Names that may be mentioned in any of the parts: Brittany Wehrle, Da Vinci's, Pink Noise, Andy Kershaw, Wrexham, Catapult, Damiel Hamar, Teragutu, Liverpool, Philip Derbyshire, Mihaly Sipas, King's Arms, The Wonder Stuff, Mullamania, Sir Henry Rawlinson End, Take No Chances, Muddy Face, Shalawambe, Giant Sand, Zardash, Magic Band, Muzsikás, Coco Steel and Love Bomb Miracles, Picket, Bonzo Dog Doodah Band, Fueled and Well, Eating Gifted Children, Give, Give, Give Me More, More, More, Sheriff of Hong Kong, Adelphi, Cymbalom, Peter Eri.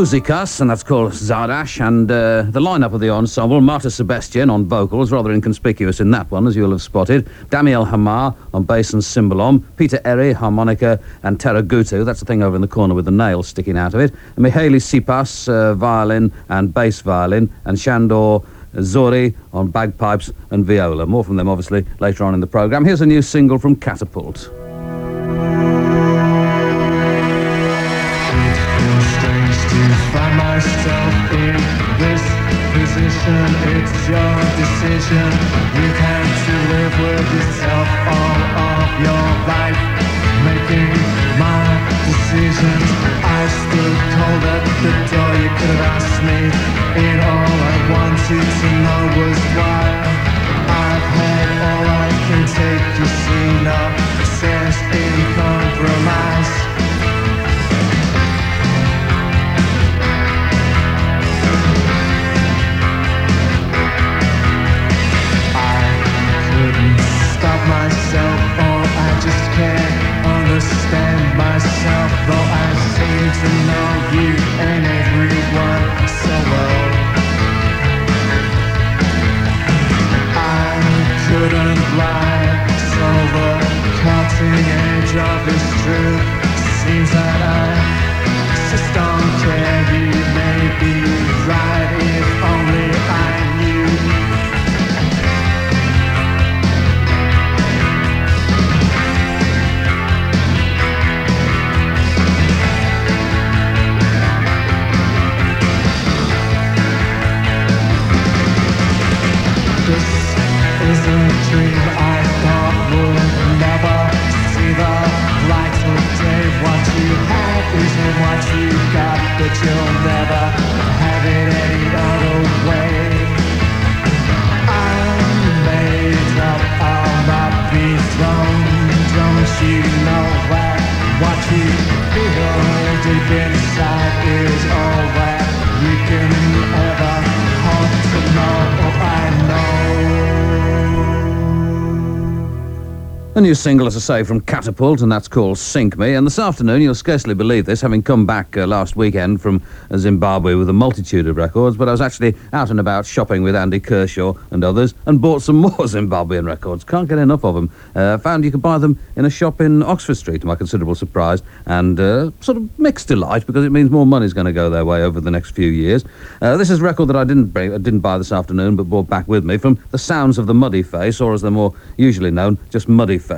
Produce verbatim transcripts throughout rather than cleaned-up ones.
Muzsikás, and that's called Zardash, and uh, the lineup of the ensemble: Marta Sebastian on vocals, rather inconspicuous in that one, as you'll have spotted; Damiel Hamar on bass and cymbalom; Peter Eri, harmonica; and Teragutu, that's the thing over in the corner with the nail sticking out of it; and Mihaly Sipas, uh, violin and bass violin; and Shandor Zori on bagpipes and viola. More from them, obviously, later on in the programme. Here's a new single from Catapult. It's your decision. You've had to live with yourself all of your life, making my decisions. I stood cold at the door. You could have asked me, and all I wanted to know was why. I've had all I can take. You see, no sense in compromise. Myself, or I just can't understand myself, though I seem to know you and everyone so well. I couldn't lie, so the cutting edge of this truth seems that I just don't care. You may be right if only I knew. What you got that you'll never have it any other way. I'm made up, I'll not be thrown. Don't you know that what you feel deep inside is all that you can ever hope to know? Or I know. A new single, as I say, from Catapult, and that's called Sink Me. And this afternoon, you'll scarcely believe this, having come back uh, last weekend from uh, Zimbabwe with a multitude of records, but I was actually out and about shopping with Andy Kershaw and others and bought some more Zimbabwean records. Can't get enough of them. Uh, found you could buy them in a shop in Oxford Street, to my considerable surprise, and uh, sort of mixed delight, because it means more money's going to go their way over the next few years. Uh, this is a record that I didn't, bring, I didn't buy this afternoon, but brought back with me from the Sounds of the Muddy Face, or as they're more usually known, just Muddy Face.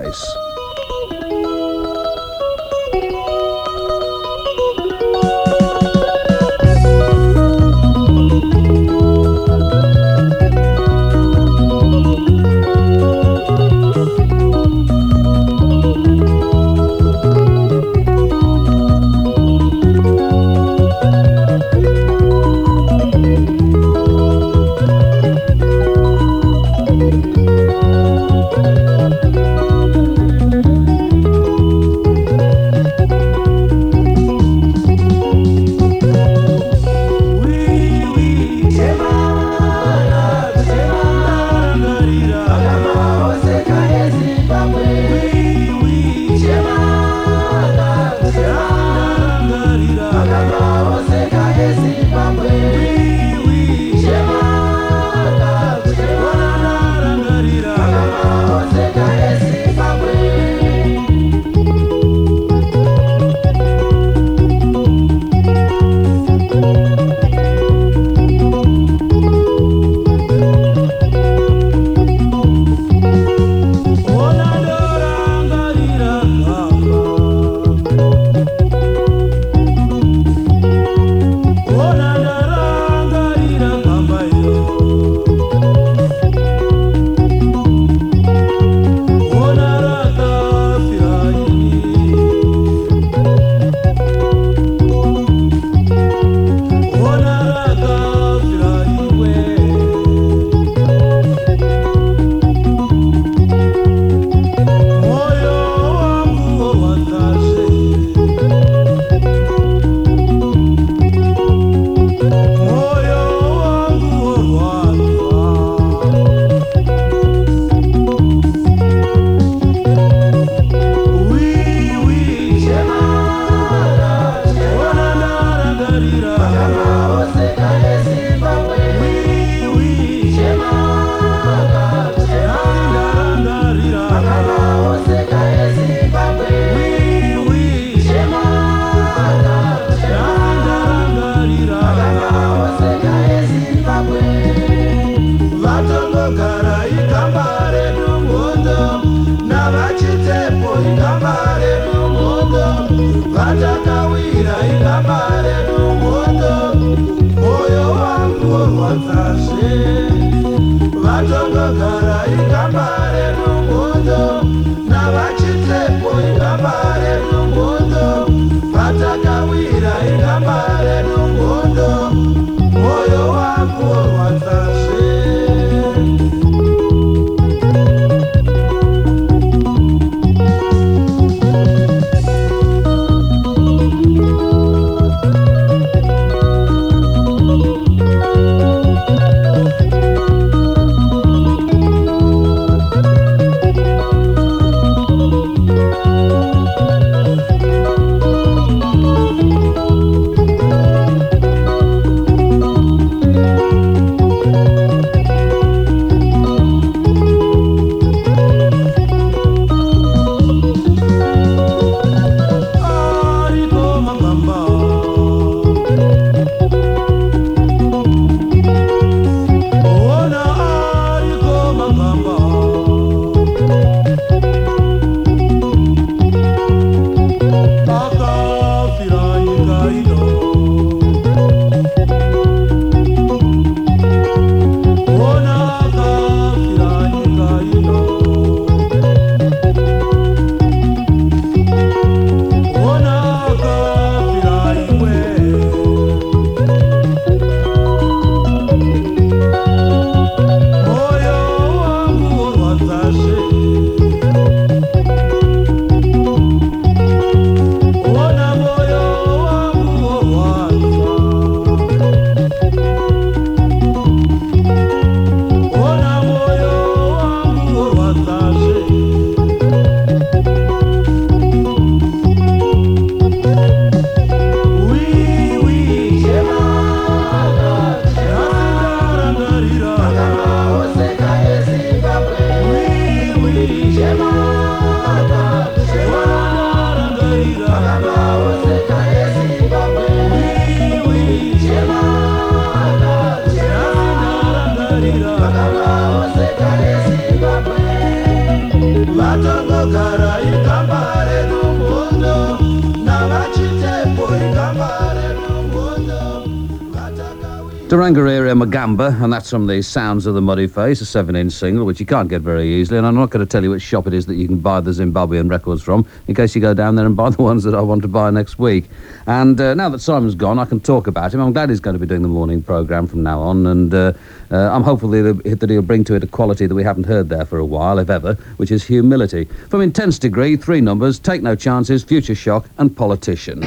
And that's from the sounds of the Muddy Face, a seven-inch single, which you can't get very easily. And I'm not going to tell you which shop it is that you can buy the Zimbabwean records from, in case you go down there and buy the ones that I want to buy next week. And uh, now that Simon's gone, I can talk about him. I'm glad he's going to be doing the morning programme from now on. And uh, uh, I'm hopeful that he'll bring to it a quality that we haven't heard there for a while, if ever, which is humility. From Intense Degree, three numbers, Take No Chances, Future Shock and Politician.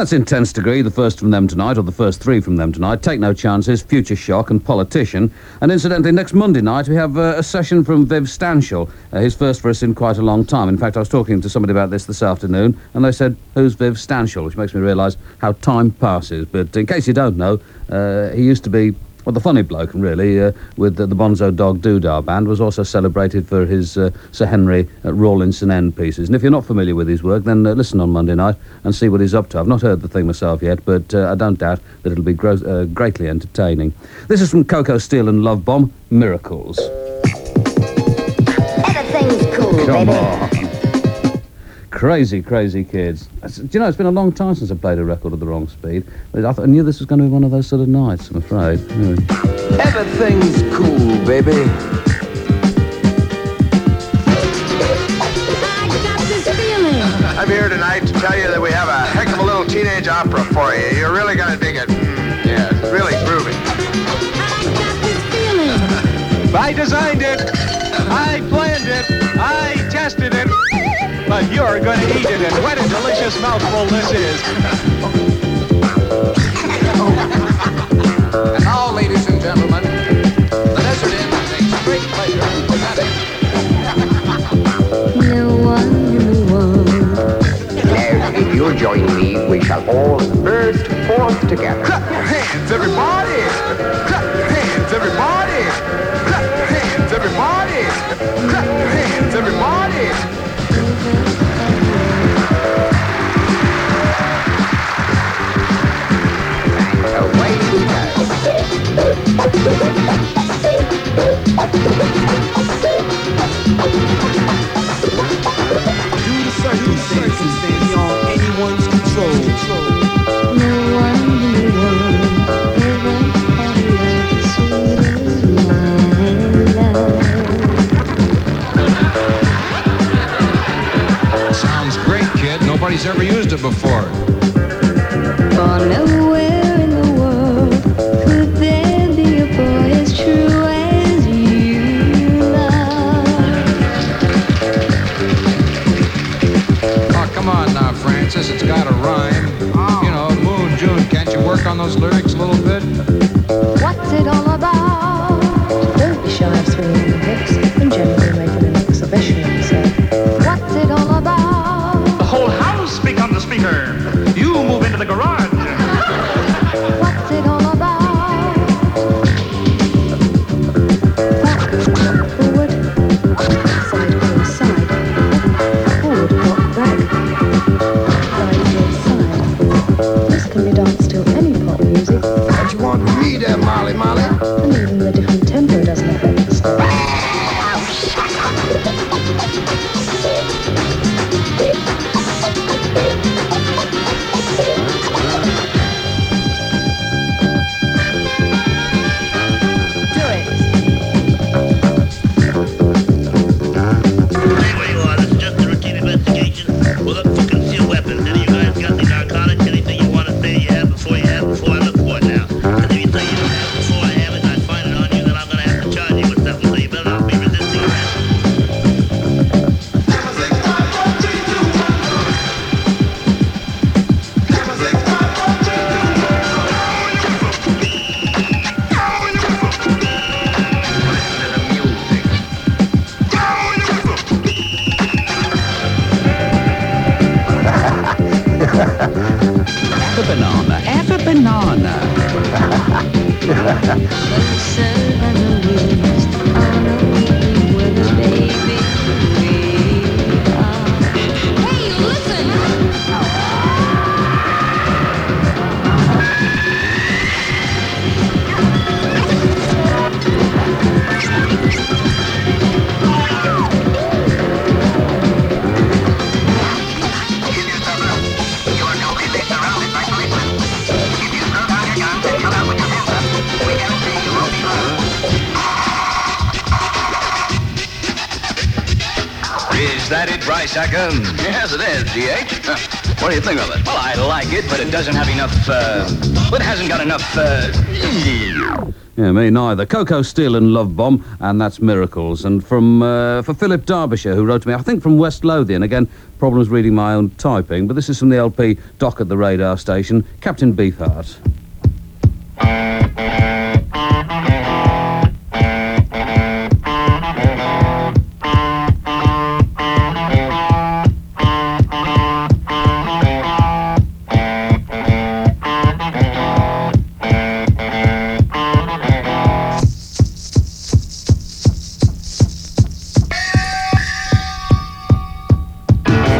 That's Intense Degree, the first from them tonight, or the first three from them tonight. Take No Chances, Future Shock and Politician. And incidentally, next Monday night we have uh, a session from Viv Stanshall, uh, his first for us in quite a long time. In fact, I was talking to somebody about this this afternoon, and they said, who's Viv Stanshall? Which makes me realise how time passes. But in case you don't know, uh, he used to be... Well, the funny bloke, really, uh, with the, the Bonzo Dog Doodah Band, was also celebrated for his uh, Sir Henry uh, Rawlinson End pieces. And if you're not familiar with his work, then uh, listen on Monday night and see what he's up to. I've not heard the thing myself yet, but uh, I don't doubt that it'll be gro- uh, greatly entertaining. This is from Coco Steel and Love Bomb Miracles. Everything's cool, Come baby. On. Crazy, crazy kids. Do you know, it's been a long time since I played a record at the wrong speed. But I, th- I knew this was going to be one of those sort of nights, I'm afraid. Anyway. Everything's cool, baby. I got this feeling. I'm here tonight to tell you that we have a heck of a little teenage opera for you. You're really going to dig it. Mm, yeah, it's really groovy. I got this feeling. I designed it. I planned it. I tested it. But you're going to eat it, and what a delicious mouthful this is. And now, ladies and gentlemen, the desert end takes great pleasure in presenting. No one, no one. Now, if you join me, we shall all burst forth together. Clap your hands, everybody! Clap your hands, everybody! Clap your hands, everybody! Clap your hands, everybody! Sounds great, kid. Nobody's ever used it before. For nowhere. It's got a rhyme. Oh. You know, Moon, June, can't you work on those lyrics a little bit? What's it all about? Don't be shy of swinging the hips and generally making an exhibition of yourself. What's it all about? The whole house become the speaker. You move into the garage. What's it all about? Back, forward, sideways, side, forward, walk back. What you want from me there, Molly Molly? And even the different tempo doesn't affect the style. Do it. Highway law, this is just a routine investigation. We'll look for concealed weapons. Any of you guys got any narcotics? Anything you want to say you have before you have before? I'm Second. Yes, it is, G H What do you think of it? Well, I like it, but it doesn't have enough, uh... Well, it hasn't got enough, uh... Yeah, me neither. Coco Steel and Love Bomb, and that's Miracles. And from uh, for Philip Derbyshire, who wrote to me, I think from West Lothian. Again, problems reading my own typing, but this is from the L P Dock at the Radar Station, Captain Beefheart.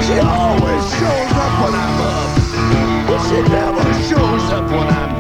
She always shows up when I'm up, but she never shows up when I'm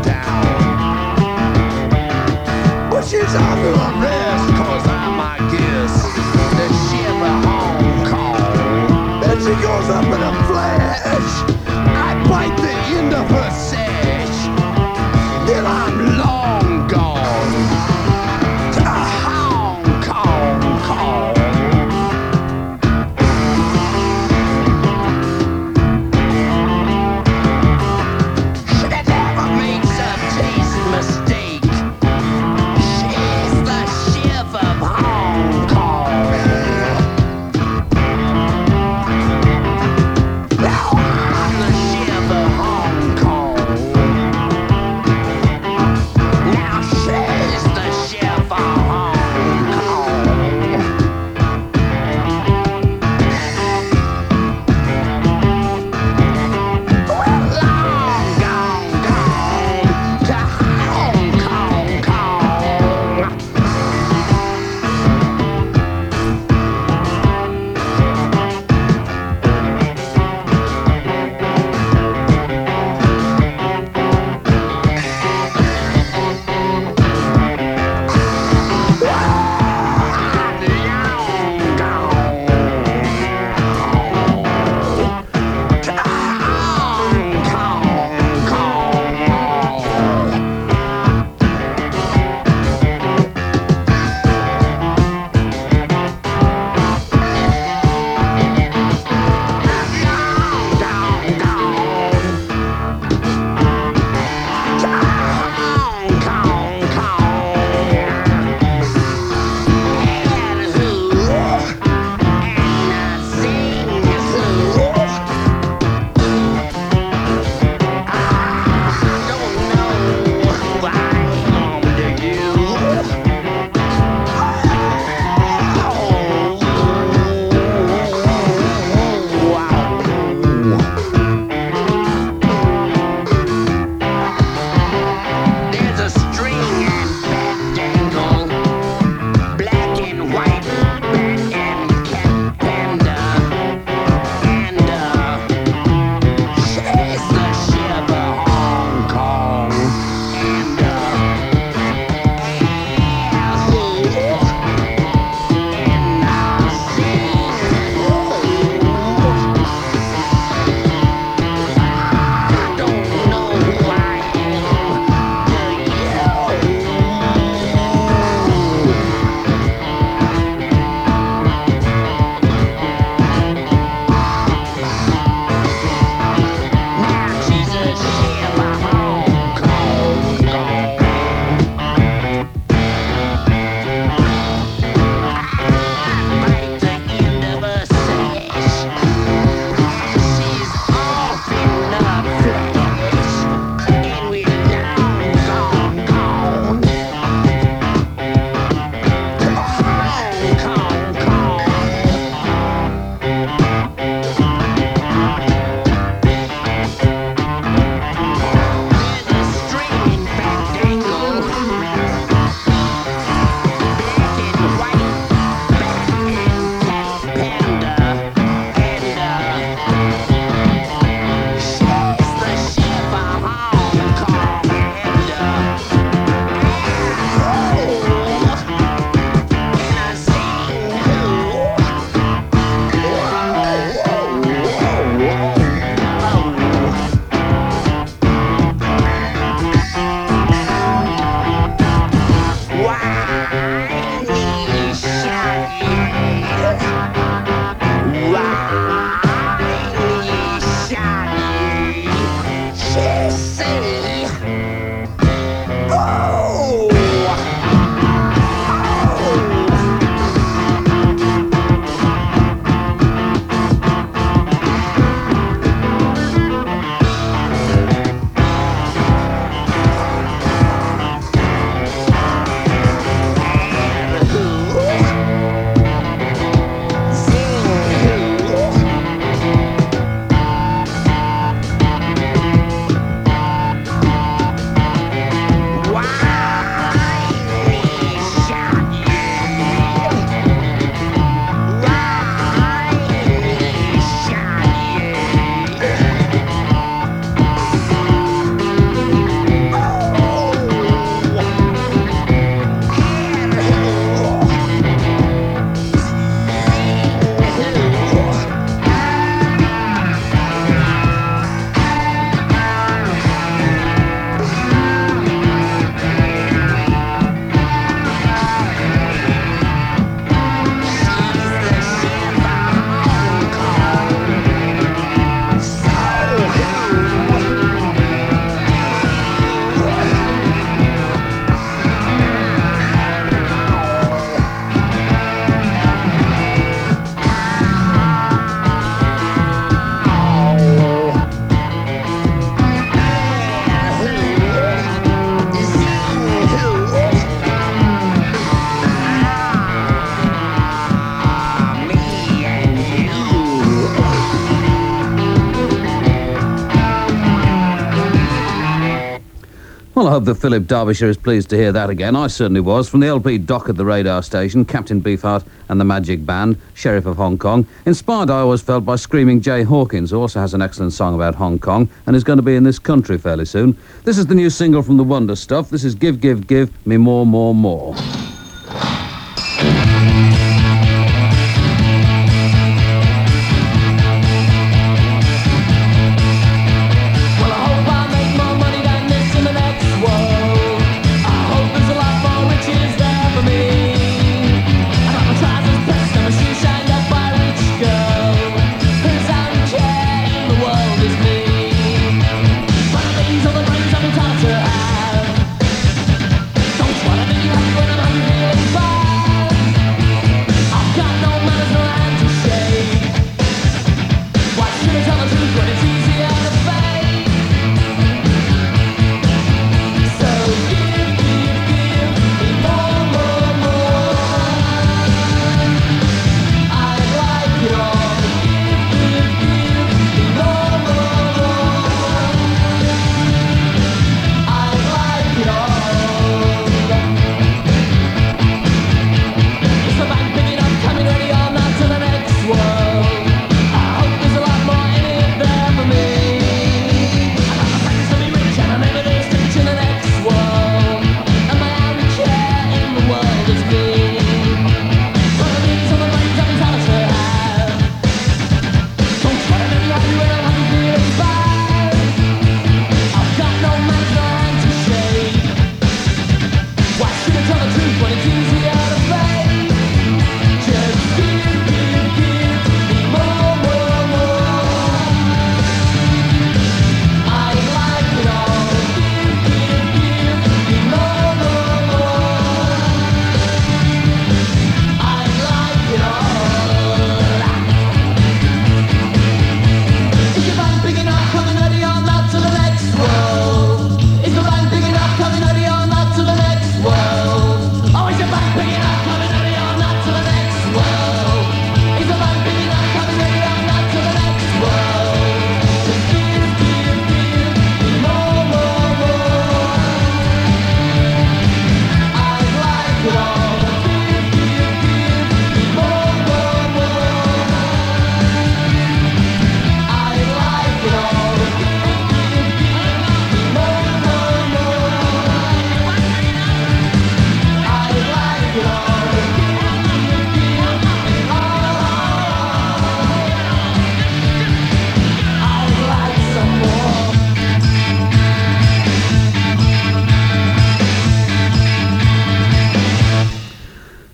Well, I hope that Philip Derbyshire is pleased to hear that again. I certainly was. From the L P Dock at the Radar Station, Captain Beefheart and the Magic Band, Sheriff of Hong Kong. Inspired, I always felt, by Screaming Jay Hawkins, who also has an excellent song about Hong Kong and is going to be in this country fairly soon. This is the new single from The Wonder Stuff. This is Give, Give, Give Me More, More, More.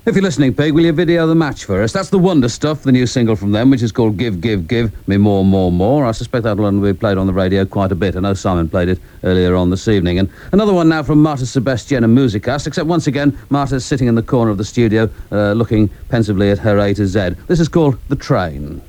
If you're listening, Pig, will you video the match for us? That's The Wonder Stuff, the new single from them, which is called Give, Give, Give Me More, More, More. I suspect that'll be played on the radio quite a bit. I know Simon played it earlier on this evening. And another one now from Marta Sebastian and Muzsikás, except once again, Marta's sitting in the corner of the studio, uh, looking pensively at her A to Z. This is called The Train.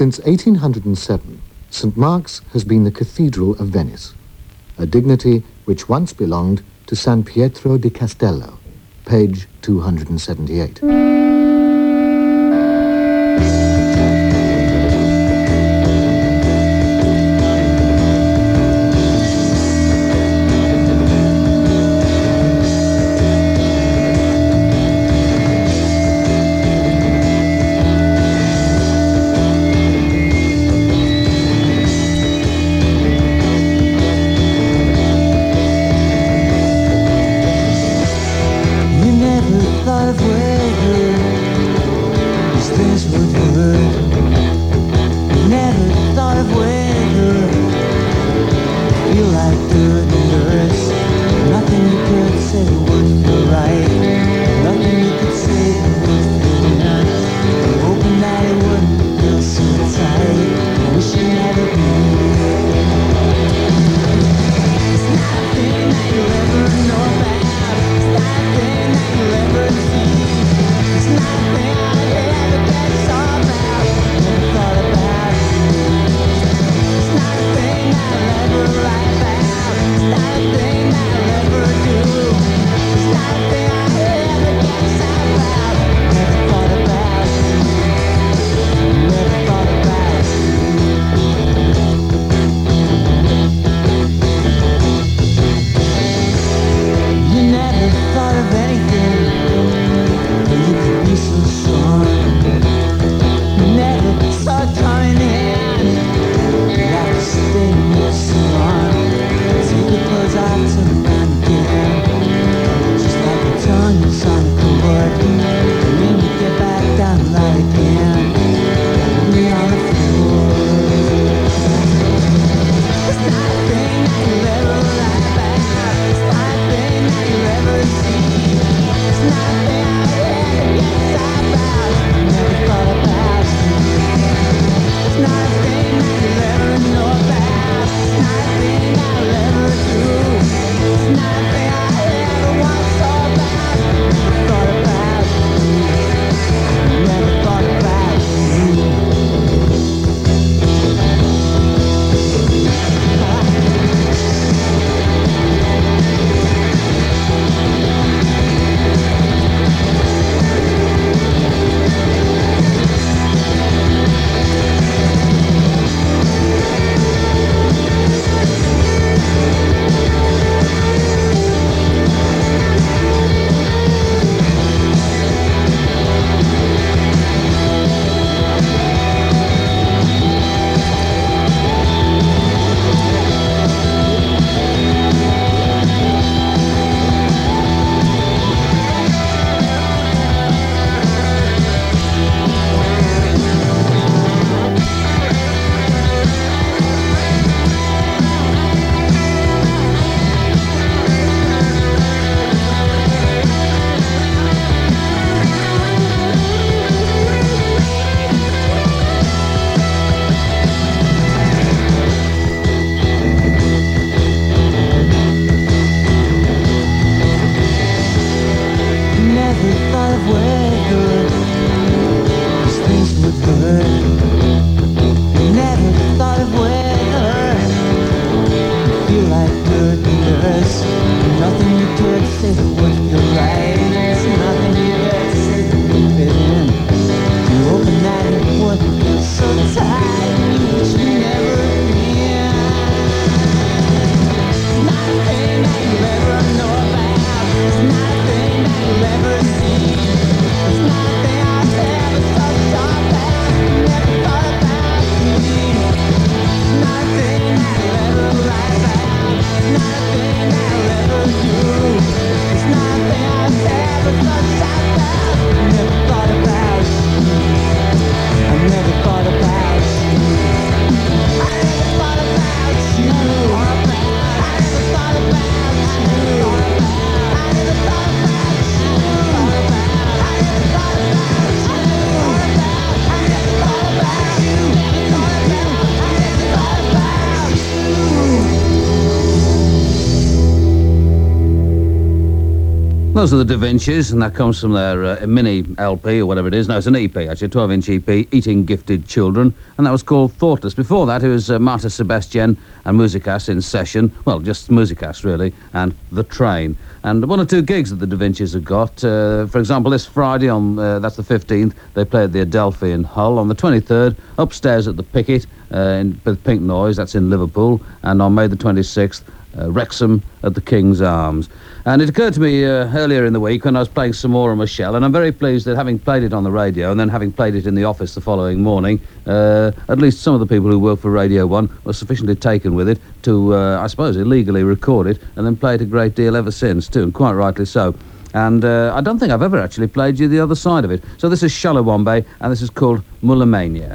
Since eighteen hundred seven, Saint Mark's has been the Cathedral of Venice, a dignity which once belonged to San Pietro di Castello, page two hundred seventy-eight. Those are the Da Vinci's, and that comes from their uh, mini L P or whatever it is. No, it's an E P, actually, a twelve-inch E P, Eating Gifted Children, and that was called Thoughtless. Before that, it was uh, Marta Sebastian and Muzsikás in session. Well, just Muzsikás, really, and The Train. And one or two gigs that the Da Vinci's have got. Uh, for example, this Friday, on uh, that's the fifteenth, they play at the Adelphi in Hull. On the twenty-third, upstairs at the Picket uh, in, with Pink Noise, that's in Liverpool. And on May the twenty-sixth, Uh, Wrexham at the King's Arms. And it occurred to me uh, earlier in the week when I was playing some more on Michelle, and I'm very pleased that having played it on the radio and then having played it in the office the following morning, uh, at least some of the people who work for Radio one were sufficiently taken with it to, uh, I suppose, illegally record it and then play it a great deal ever since, too, and quite rightly so. And uh, I don't think I've ever actually played you the other side of it. So this is Shalawambe, and this is called Mullamania.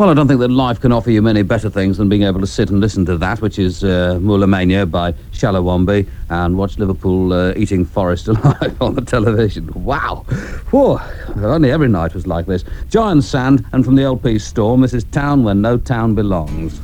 Well, I don't think that life can offer you many better things than being able to sit and listen to that, which is uh, Mullamania by Shalawambe, and watch Liverpool uh, eating forest alive on the television. Wow. Whew. Only every night was like this. Giant Sand, and from the L P Storm, this is Town Where No Town Belongs.